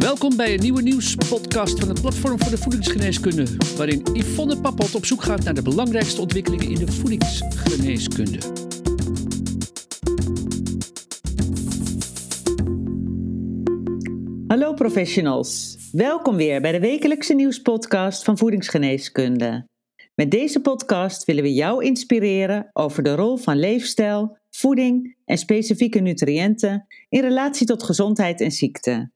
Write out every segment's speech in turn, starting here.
Welkom bij een nieuwe nieuwspodcast van het Platform voor de Voedingsgeneeskunde, waarin Yvonne Pappot op zoek gaat naar de belangrijkste ontwikkelingen in de voedingsgeneeskunde. Hallo professionals, welkom weer bij de wekelijkse nieuwspodcast van Voedingsgeneeskunde. Met deze podcast willen we jou inspireren over de rol van leefstijl, voeding en specifieke nutriënten in relatie tot gezondheid en ziekte.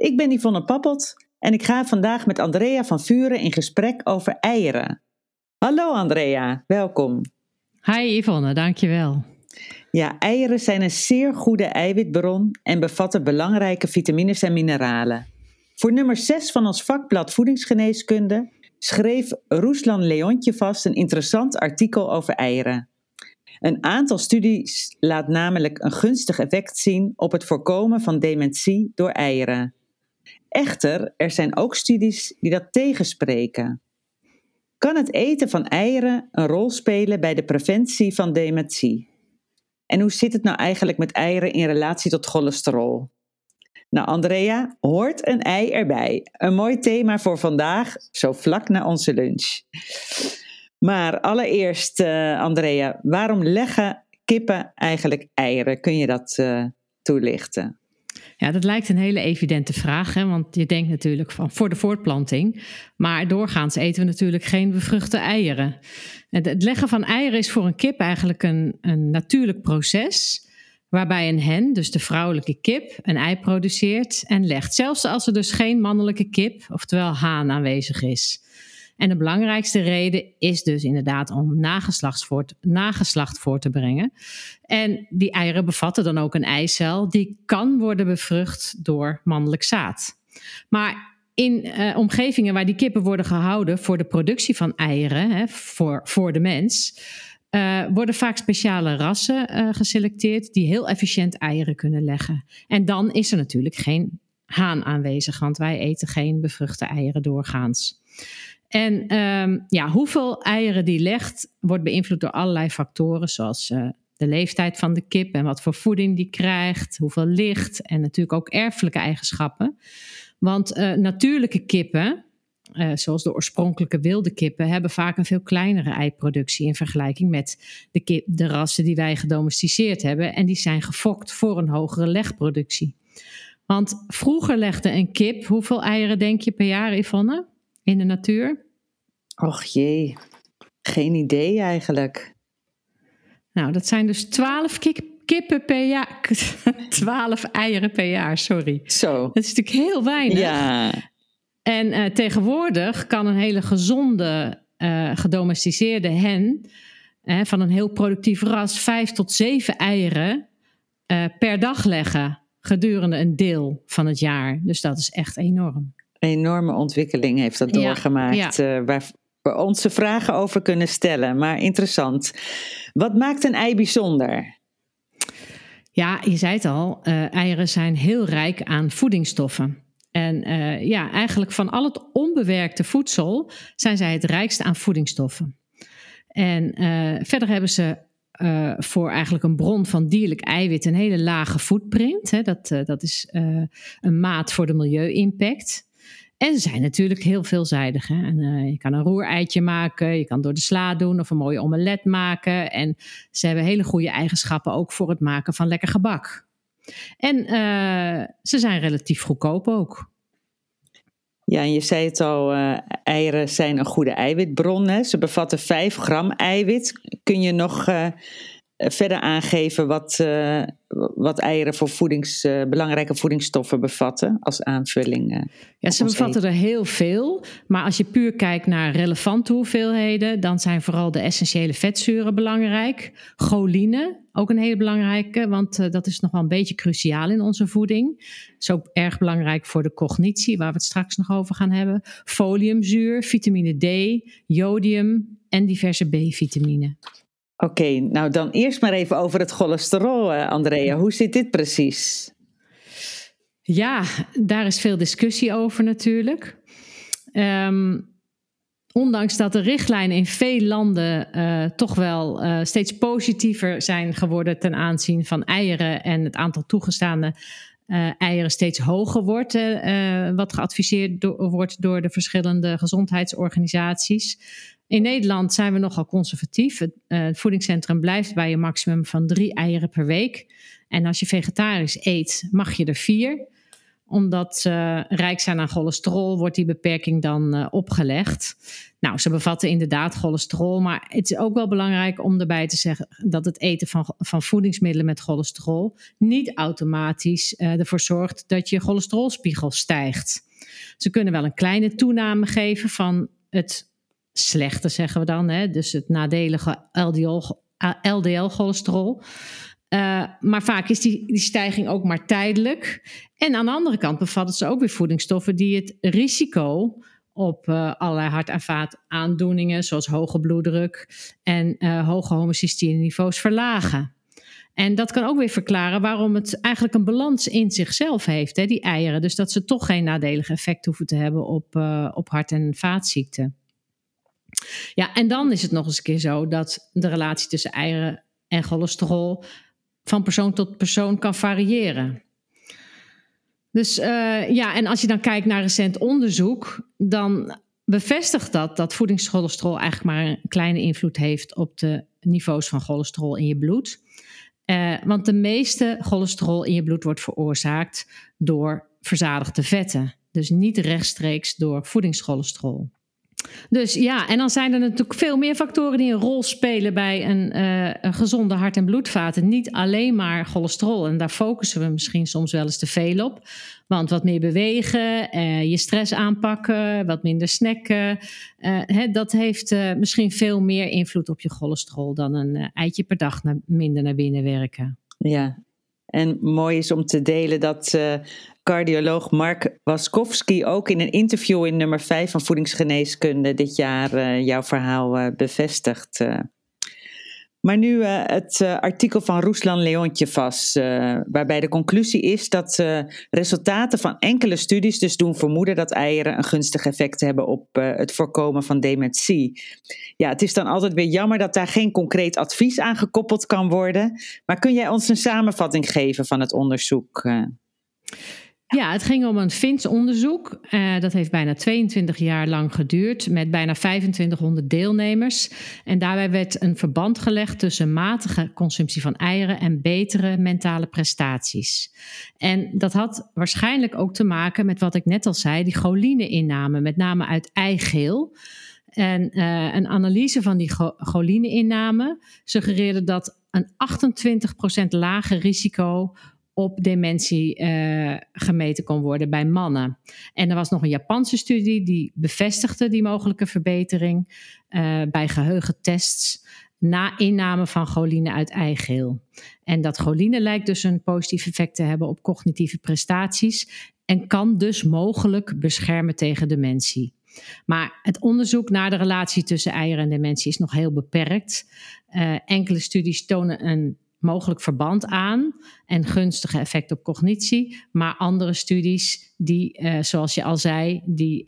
Ik ben Yvonne Pappot en ik ga vandaag met Andrea van Vuuren in gesprek over eieren. Hallo Andrea, welkom. Hi Yvonne, dankjewel. Ja, eieren zijn een zeer goede eiwitbron en bevatten belangrijke vitamines en mineralen. Voor nummer 6 van ons vakblad Voedingsgeneeskunde schreef Ruslan Leontjev vast een interessant artikel over eieren. Een aantal studies laat namelijk een gunstig effect zien op het voorkomen van dementie door eieren. Echter, er zijn ook studies die dat tegenspreken. Kan het eten van eieren een rol spelen bij de preventie van dementie? En hoe zit het nou eigenlijk met eieren in relatie tot cholesterol? Nou Andrea, hoort een ei erbij? Een mooi thema voor vandaag, zo vlak na onze lunch. Maar allereerst Andrea, waarom leggen kippen eigenlijk eieren? Kun je dat toelichten? Ja, dat lijkt een hele evidente vraag, hè? Want je denkt natuurlijk van voor de voortplanting. Maar doorgaans eten we natuurlijk geen bevruchte eieren. Het leggen van eieren is voor een kip eigenlijk een natuurlijk proces, waarbij een hen, dus de vrouwelijke kip, een ei produceert en legt. Zelfs als er dus geen mannelijke kip, oftewel haan, aanwezig is. En de belangrijkste reden is dus inderdaad om nageslacht voor te brengen. En die eieren bevatten dan ook een eicel die kan worden bevrucht door mannelijk zaad. Maar in omgevingen waar die kippen worden gehouden voor de productie van eieren, hè, voor de mens, worden vaak speciale rassen geselecteerd die heel efficiënt eieren kunnen leggen. En dan is er natuurlijk geen haan aanwezig, want wij eten geen bevruchte eieren doorgaans. En hoeveel eieren die legt wordt beïnvloed door allerlei factoren zoals de leeftijd van de kip en wat voor voeding die krijgt, hoeveel licht en natuurlijk ook erfelijke eigenschappen. Want natuurlijke kippen, zoals de oorspronkelijke wilde kippen, hebben vaak een veel kleinere eiproductie in vergelijking met de rassen die wij gedomesticeerd hebben. En die zijn gefokt voor een hogere legproductie. Want vroeger legde een kip, hoeveel eieren denk je per jaar, Yvonne? In de natuur? Och jee, geen idee eigenlijk. Nou, dat zijn dus 12 kippen per jaar. 12 eieren per jaar, sorry. Zo. Dat is natuurlijk heel weinig. Ja. En tegenwoordig kan een hele gezonde, gedomesticeerde hen van een heel productief ras 5 tot 7 eieren per dag leggen gedurende een deel van het jaar. Dus dat is echt enorm. Een enorme ontwikkeling heeft dat doorgemaakt, ja. Waar we onze vragen over kunnen stellen. Maar interessant. Wat maakt een ei bijzonder? Ja, je zei het al, eieren zijn heel rijk aan voedingsstoffen. En eigenlijk van al het onbewerkte voedsel zijn zij het rijkst aan voedingsstoffen. En verder hebben ze voor eigenlijk een bron van dierlijk eiwit een hele lage footprint. Hè. Dat is een maat voor de milieu-impact. En ze zijn natuurlijk heel veelzijdig. Hè? En, je kan een roereitje maken, je kan door de sla doen of een mooie omelet maken. En ze hebben hele goede eigenschappen ook voor het maken van lekker gebak. En ze zijn relatief goedkoop ook. Ja, en je zei het al, eieren zijn een goede eiwitbron. Hè? Ze bevatten 5 gram eiwit. Kun je nog verder aangeven wat eieren voor belangrijke voedingsstoffen bevatten als aanvulling? Ja, ze bevatten er heel veel. Maar als je puur kijkt naar relevante hoeveelheden, dan zijn vooral de essentiële vetzuren belangrijk. Choline, ook een hele belangrijke, want dat is nog wel een beetje cruciaal in onze voeding. Dat is ook erg belangrijk voor de cognitie, waar we het straks nog over gaan hebben. Foliumzuur, vitamine D, jodium en diverse B-vitamine. Oké, nou dan eerst maar even over het cholesterol, Andrea. Hoe zit dit precies? Ja, daar is veel discussie over natuurlijk. Ondanks dat de richtlijnen in veel landen toch wel steeds positiever zijn geworden ten aanzien van eieren en het aantal toegestane eieren steeds hoger wordt, wat geadviseerd wordt door de verschillende gezondheidsorganisaties. In Nederland zijn we nogal conservatief. Het voedingscentrum blijft bij een maximum van 3 eieren per week. En als je vegetarisch eet, mag je er 4. Omdat ze rijk zijn aan cholesterol, wordt die beperking dan opgelegd. Nou, ze bevatten inderdaad cholesterol. Maar het is ook wel belangrijk om erbij te zeggen dat het eten van voedingsmiddelen met cholesterol niet automatisch ervoor zorgt dat je cholesterolspiegel stijgt. Ze kunnen wel een kleine toename geven van het slechte, zeggen we dan. Hè? Dus het nadelige LDL-cholesterol. Maar vaak is die stijging ook maar tijdelijk. En aan de andere kant bevatten ze ook weer voedingsstoffen die het risico op allerlei hart- en vaataandoeningen, zoals hoge bloeddruk en hoge homocysteineniveaus verlagen. En dat kan ook weer verklaren waarom het eigenlijk een balans in zichzelf heeft, hè, die eieren. Dus dat ze toch geen nadelig effect hoeven te hebben op hart- en vaatziekten. Ja, en dan is het nog eens een keer zo dat de relatie tussen eieren en cholesterol van persoon tot persoon kan variëren. Dus en als je dan kijkt naar recent onderzoek, dan bevestigt dat voedingscholesterol eigenlijk maar een kleine invloed heeft op de niveaus van cholesterol in je bloed. Want de meeste cholesterol in je bloed wordt veroorzaakt door verzadigde vetten. Dus niet rechtstreeks door voedingscholesterol. Dus ja, en dan zijn er natuurlijk veel meer factoren die een rol spelen bij een gezonde hart- en bloedvaten. Niet alleen maar cholesterol. En daar focussen we misschien soms wel eens te veel op. Want wat meer bewegen, je stress aanpakken, wat minder snacken. Dat heeft misschien veel meer invloed op je cholesterol dan een eitje per dag minder naar binnen werken. Ja, en mooi is om te delen dat cardioloog Mark Waskowski ook in een interview in nummer 5 van Voedingsgeneeskunde dit jaar jouw verhaal bevestigt. Maar nu het artikel van Ruslan Leontjev vast, waarbij de conclusie is dat resultaten van enkele studies dus doen vermoeden dat eieren een gunstig effect hebben op het voorkomen van dementie. Ja, het is dan altijd weer jammer dat daar geen concreet advies aan gekoppeld kan worden. Maar kun jij ons een samenvatting geven van het onderzoek? Ja, het ging om een Fins onderzoek. Dat heeft bijna 22 jaar lang geduurd met bijna 2500 deelnemers. En daarbij werd een verband gelegd tussen matige consumptie van eieren en betere mentale prestaties. En dat had waarschijnlijk ook te maken met wat ik net al zei, die choline-inname, met name uit eigeel. En een analyse van die choline-inname suggereerde dat een 28% lager risico op dementie gemeten kon worden bij mannen. En er was nog een Japanse studie die bevestigde die mogelijke verbetering bij geheugentests na inname van choline uit eigeel. En dat choline lijkt dus een positief effect te hebben op cognitieve prestaties en kan dus mogelijk beschermen tegen dementie. Maar het onderzoek naar de relatie tussen eieren en dementie is nog heel beperkt. Enkele studies tonen een mogelijk verband aan en gunstige effect op cognitie. Maar andere studies die, zoals je al zei, die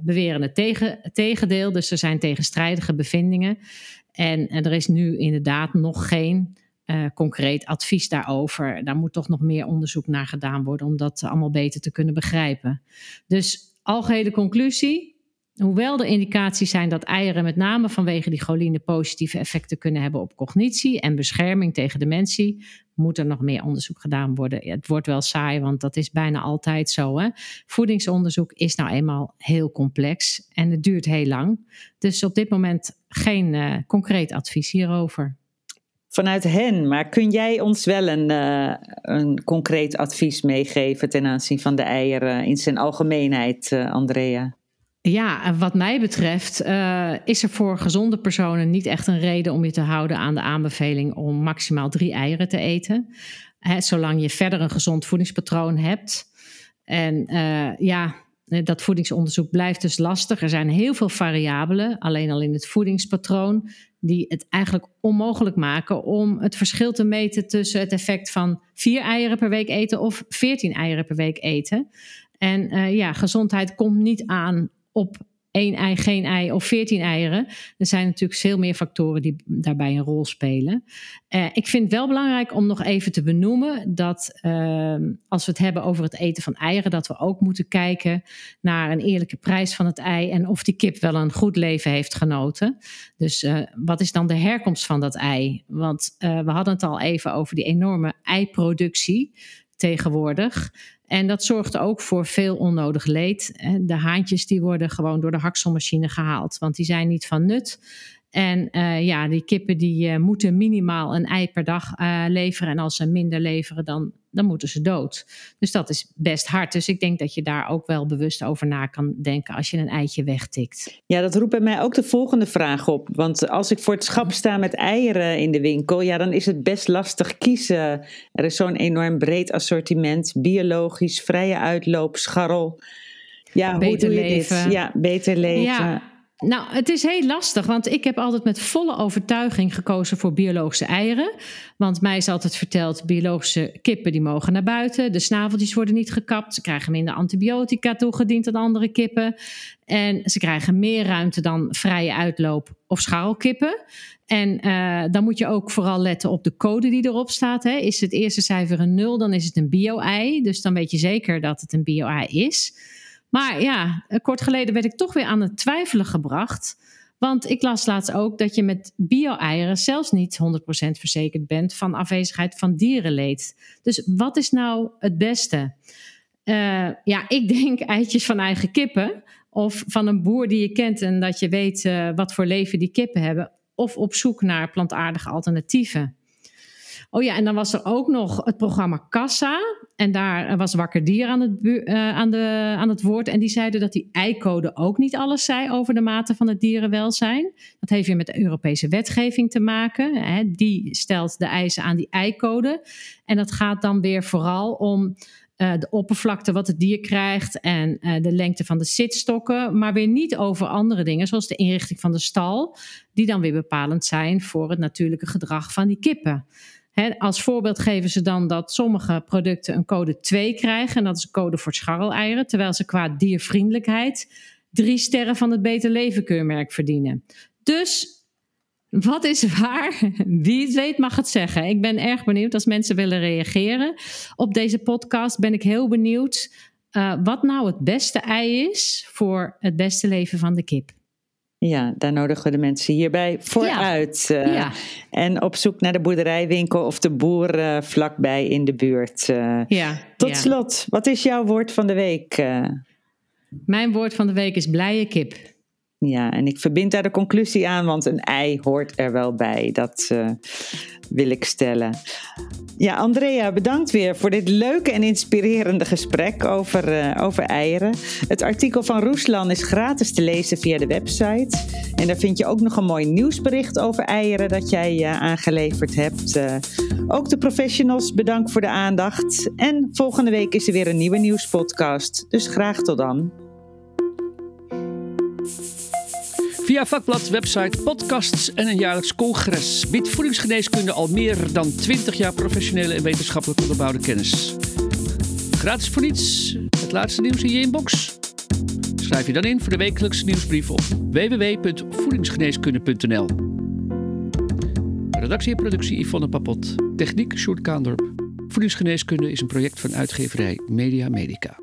beweren het tegendeel. Dus er zijn tegenstrijdige bevindingen. En er is nu inderdaad nog geen concreet advies daarover. Daar moet toch nog meer onderzoek naar gedaan worden om dat allemaal beter te kunnen begrijpen. Dus algehele conclusie: hoewel er indicaties zijn dat eieren met name vanwege die choline positieve effecten kunnen hebben op cognitie en bescherming tegen dementie, moet er nog meer onderzoek gedaan worden. Het wordt wel saai, want dat is bijna altijd zo, hè? Voedingsonderzoek is nou eenmaal heel complex en het duurt heel lang. Dus op dit moment geen concreet advies hierover. Vanuit hen, maar kun jij ons wel een concreet advies meegeven ten aanzien van de eieren in zijn algemeenheid, Andrea? Ja, wat mij betreft is er voor gezonde personen niet echt een reden om je te houden aan de aanbeveling om maximaal 3 eieren te eten. Zolang je verder een gezond voedingspatroon hebt. En dat voedingsonderzoek blijft dus lastig. Er zijn heel veel variabelen, alleen al in het voedingspatroon, die het eigenlijk onmogelijk maken om het verschil te meten tussen het effect van 4 eieren per week eten of 14 eieren per week eten. En gezondheid komt niet aan op één ei, geen ei of 14 eieren. Er zijn natuurlijk veel meer factoren die daarbij een rol spelen. Ik vind het wel belangrijk om nog even te benoemen dat als we het hebben over het eten van eieren, dat we ook moeten kijken naar een eerlijke prijs van het ei en of die kip wel een goed leven heeft genoten. Dus wat is dan de herkomst van dat ei? Want we hadden het al even over die enorme eiproductie tegenwoordig. En dat zorgt ook voor veel onnodig leed. De haantjes die worden gewoon door de hakselmachine gehaald, want die zijn niet van nut. En die kippen die moeten minimaal een ei per dag leveren. En als ze minder leveren, dan moeten ze dood. Dus dat is best hard. Dus ik denk dat je daar ook wel bewust over na kan denken als je een eitje wegtikt. Ja, dat roept bij mij ook de volgende vraag op. Want als ik voor het schap sta met eieren in de winkel, ja, dan is het best lastig kiezen. Er is zo'n enorm breed assortiment. Biologisch, vrije uitloop, scharrel. Ja, beter hoe doe je leven. Dit? Ja, beter leven. Ja. Nou, het is heel lastig, want ik heb altijd met volle overtuiging gekozen voor biologische eieren. Want mij is altijd verteld, biologische kippen die mogen naar buiten. De snaveltjes worden niet gekapt. Ze krijgen minder antibiotica toegediend dan andere kippen. En ze krijgen meer ruimte dan vrije uitloop of scharrelkippen. En dan moet je ook vooral letten op de code die erop staat. Hè. Is het eerste cijfer een 0, dan is het een bio-ei. Dus dan weet je zeker dat het een bio-ei is. Maar ja, kort geleden werd ik toch weer aan het twijfelen gebracht. Want ik las laatst ook dat je met bio-eieren zelfs niet 100% verzekerd bent van afwezigheid van dierenleed. Dus wat is nou het beste? Ik denk eitjes van eigen kippen. Of van een boer die je kent en dat je weet wat voor leven die kippen hebben. Of op zoek naar plantaardige alternatieven. Oh ja, en dan was er ook nog het programma Kassa. En daar was Wakker Dier aan het woord. En die zeiden dat die eicode ook niet alles zei over de mate van het dierenwelzijn. Dat heeft weer met de Europese wetgeving te maken. Hè. Die stelt de eisen aan die eicode. En dat gaat dan weer vooral om de oppervlakte wat het dier krijgt en de lengte van de zitstokken, maar weer niet over andere dingen, zoals de inrichting van de stal, die dan weer bepalend zijn voor het natuurlijke gedrag van die kippen. He, als voorbeeld geven ze dan dat sommige producten een code 2 krijgen, en dat is een code voor scharreleieren, terwijl ze qua diervriendelijkheid 3 sterren van het Beter Leven keurmerk verdienen. Dus wat is waar? Wie het weet mag het zeggen. Ik ben erg benieuwd als mensen willen reageren. Op deze podcast ben ik heel benieuwd wat nou het beste ei is voor het beste leven van de kip. Ja, daar nodigen we de mensen hierbij voor uit. En op zoek naar de boerderijwinkel of de boer vlakbij in de buurt. Tot slot, wat is jouw woord van de week? Mijn woord van de week is blije kip. Ja, en ik verbind daar de conclusie aan, want een ei hoort er wel bij. Dat wil ik stellen. Ja, Andrea, bedankt weer voor dit leuke en inspirerende gesprek over eieren. Het artikel van Ruslan is gratis te lezen via de website. En daar vind je ook nog een mooi nieuwsbericht over eieren dat jij aangeleverd hebt. Ook de professionals, bedankt voor de aandacht. En volgende week is er weer een nieuwe nieuwspodcast. Dus graag tot dan. Via vakblad, website, podcasts en een jaarlijks congres biedt voedingsgeneeskunde al meer dan 20 jaar professionele en wetenschappelijk onderbouwde kennis. Gratis voor niets, het laatste nieuws in je inbox. Schrijf je dan in voor de wekelijkse nieuwsbrief op www.voedingsgeneeskunde.nl. Redactie en productie Yvonne Pappot. Techniek Sjoerd Kaandorp. Voedingsgeneeskunde is een project van uitgeverij Media Medica.